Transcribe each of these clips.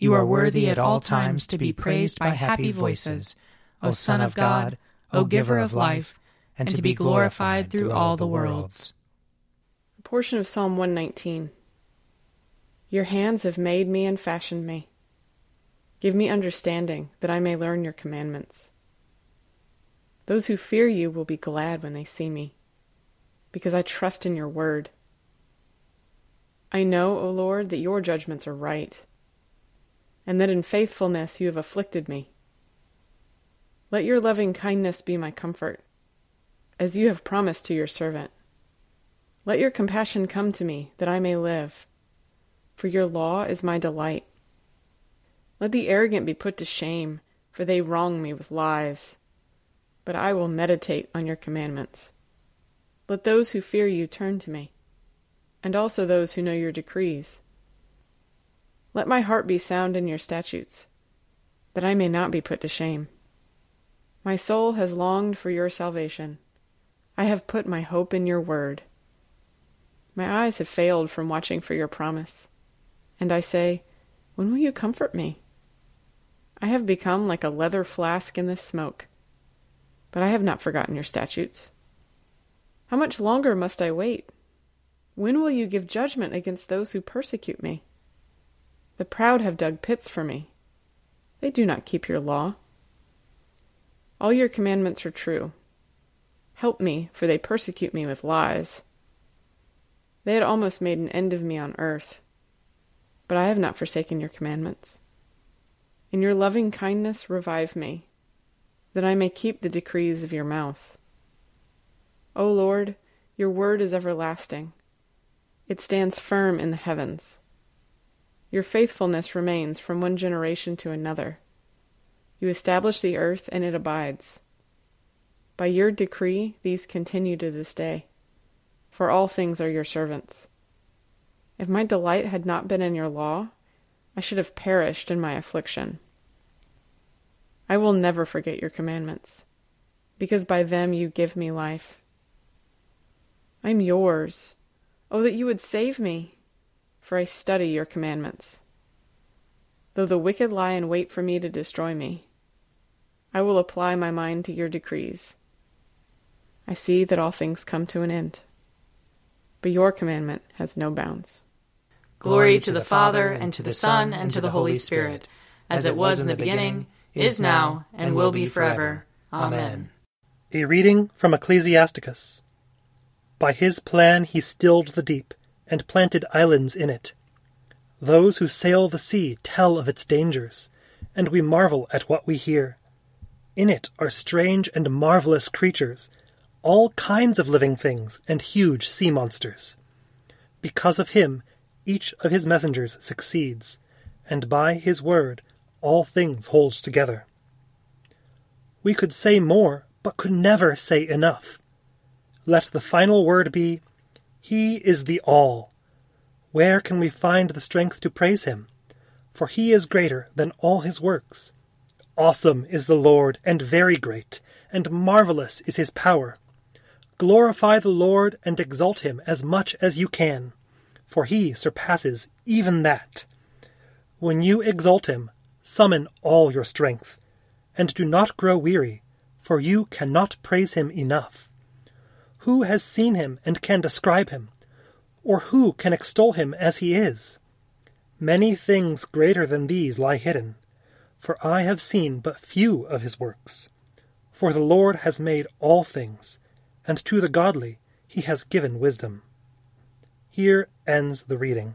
You are worthy at all times to be praised by happy voices, O Son of God, O Giver of life, and to be glorified through all the worlds. A portion of Psalm 119. Your hands have made me and fashioned me. Give me understanding, that I may learn your commandments. Those who fear you will be glad when they see me, because I trust in your word. I know, O Lord, that your judgments are right, and that in faithfulness you have afflicted me. Let your loving kindness be my comfort, as you have promised to your servant. Let your compassion come to me, that I may live, for your law is my delight. Let the arrogant be put to shame, for they wrong me with lies. But I will meditate on your commandments. Let those who fear you turn to me, and also those who know your decrees. Let my heart be sound in your statutes, that I may not be put to shame. My soul has longed for your salvation. I have put my hope in your word. My eyes have failed from watching for your promise, and I say, when will you comfort me? I have become like a leather flask in the smoke, but I have not forgotten your statutes. How much longer must I wait? When will you give judgment against those who persecute me? The proud have dug pits for me. They do not keep your law. All your commandments are true. Help me, for they persecute me with lies. They had almost made an end of me on earth, but I have not forsaken your commandments. In your loving kindness revive me, that I may keep the decrees of your mouth. O Lord, your word is everlasting. It stands firm in the heavens. Your faithfulness remains from one generation to another. You establish the earth, and it abides. By your decree these continue to this day, for all things are your servants. If my delight had not been in your law, I should have perished in my affliction. I will never forget your commandments, because by them you give me life. I am yours. Oh, that you would save me, for I study your commandments. Though the wicked lie in wait for me to destroy me, I will apply my mind to your decrees. I see that all things come to an end, but your commandment has no bounds. Glory to the Father, and to the Son, and to the Holy Spirit, as it was in the beginning, is now, and will be forever. Amen. A reading from Ecclesiasticus. By his plan he stilled the deep, and planted islands in it. Those who sail the sea tell of its dangers, and we marvel at what we hear. In it are strange and marvelous creatures, all kinds of living things and huge sea monsters. Because of him, each of his messengers succeeds, and by his word all things hold together. We could say more, but could never say enough. Let the final word be, he is the all. Where can we find the strength to praise him? For he is greater than all his works. Awesome is the Lord, and very great, and marvelous is his power. Glorify the Lord and exalt him as much as you can, for he surpasses even that. When you exalt him, summon all your strength, and do not grow weary, for you cannot praise him enough. Who has seen him and can describe him? Or who can extol him as he is? Many things greater than these lie hidden, for I have seen but few of his works. For the Lord has made all things, and to the godly he has given wisdom. Here ends the reading.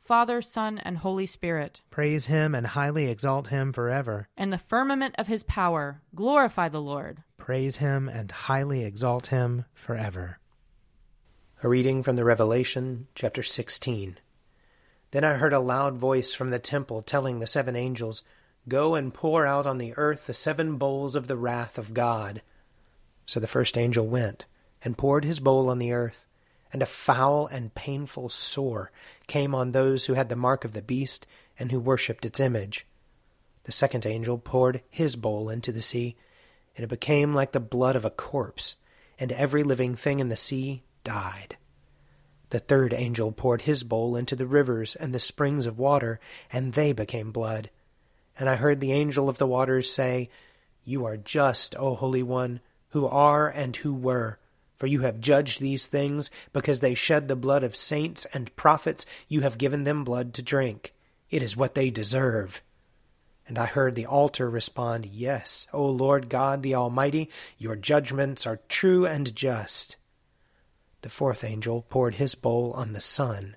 Father, Son, and Holy Spirit. Praise him and highly exalt him forever. In the firmament of his power, glorify the Lord. Praise him and highly exalt him forever. A reading from the Revelation, chapter 16. Then I heard a loud voice from the temple telling the seven angels, "Go and pour out on the earth the seven bowls of the wrath of God." So the first angel went and poured his bowl on the earth. And a foul and painful sore came on those who had the mark of the beast and who worshipped its image. The second angel poured his bowl into the sea, and it became like the blood of a corpse, and every living thing in the sea died. The third angel poured his bowl into the rivers and the springs of water, and they became blood. And I heard the angel of the waters say, "You are just, O Holy One, who are and who were. For you have judged these things, because they shed the blood of saints and prophets, you have given them blood to drink. It is what they deserve." And I heard the altar respond, "Yes, O Lord God the Almighty, your judgments are true and just." The fourth angel poured his bowl on the sun,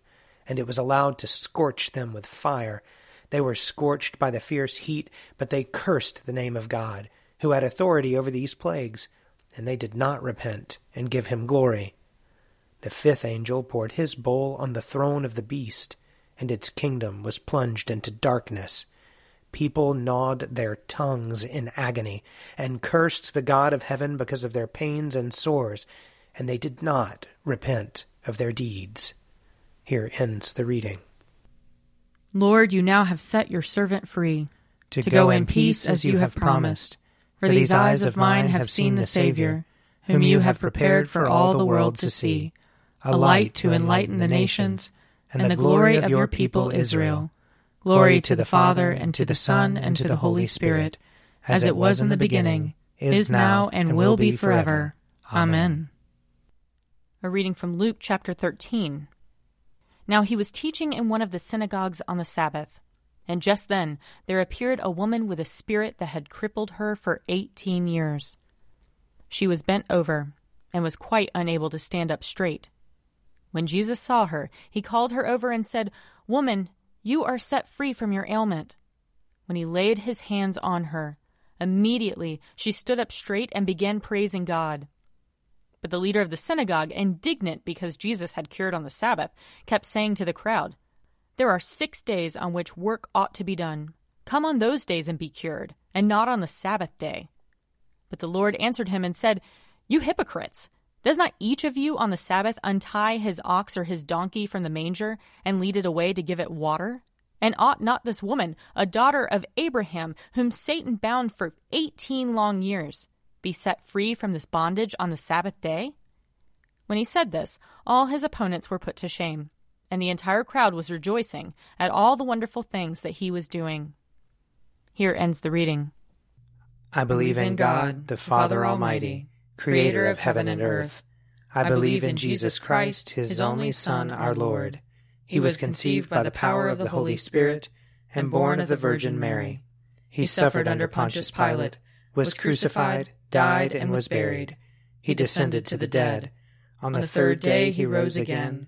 and it was allowed to scorch them with fire. They were scorched by the fierce heat, but they cursed the name of God, who had authority over these plagues. And they did not repent and give him glory. The fifth angel poured his bowl on the throne of the beast, and its kingdom was plunged into darkness. People gnawed their tongues in agony, and cursed the God of heaven because of their pains and sores, and they did not repent of their deeds. Here ends the reading. Lord, you now have set your servant free, to go in peace as you have promised. For these eyes of mine have seen the Savior, whom you have prepared for all the world to see, a light to enlighten the nations, and the glory of your people Israel. Glory to the Father, and to the Son, and to the Holy Spirit, as it was in the beginning, is now, and will be forever. Amen. A reading from Luke chapter 13. Now he was teaching in one of the synagogues on the Sabbath. And just then there appeared a woman with a spirit that had crippled her for 18 years. She was bent over and was quite unable to stand up straight. When Jesus saw her, he called her over and said, "Woman, you are set free from your ailment." When he laid his hands on her, immediately she stood up straight and began praising God. But the leader of the synagogue, indignant because Jesus had cured on the Sabbath, kept saying to the crowd, "There are 6 days on which work ought to be done. Come on those days and be cured, and not on the Sabbath day." But the Lord answered him and said, "You hypocrites! Does not each of you on the Sabbath untie his ox or his donkey from the manger and lead it away to give it water? And ought not this woman, a daughter of Abraham, whom Satan bound for 18 long years, be set free from this bondage on the Sabbath day?" When he said this, all his opponents were put to shame, and the entire crowd was rejoicing at all the wonderful things that he was doing. Here ends the reading. I believe in God, the Father Almighty, creator of heaven and earth. I believe in Jesus Christ, his only Son, our Lord. He was conceived by the power of the Holy Spirit and born of the Virgin Mary. He suffered under Pontius Pilate, was crucified, died, and was buried. He descended to the dead. On the 3rd day he rose again.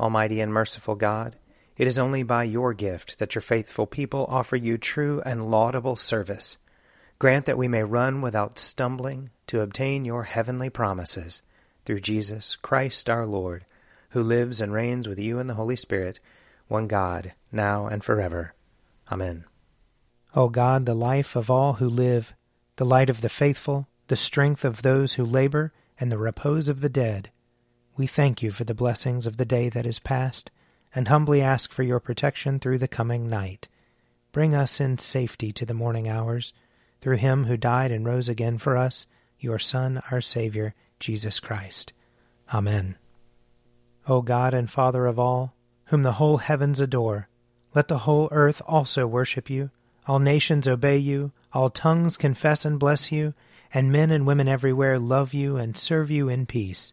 Almighty and merciful God, it is only by your gift that your faithful people offer you true and laudable service. Grant that we may run without stumbling to obtain your heavenly promises, through Jesus Christ our Lord, who lives and reigns with you in the Holy Spirit, one God, now and forever. Amen. O God, the life of all who live, the light of the faithful, the strength of those who labor, and the repose of the dead, we thank you for the blessings of the day that is past, and humbly ask for your protection through the coming night. Bring us in safety to the morning hours, through him who died and rose again for us, your Son, our Savior, Jesus Christ. Amen. O God and Father of all, whom the whole heavens adore, let the whole earth also worship you, all nations obey you, all tongues confess and bless you, and men and women everywhere love you and serve you in peace,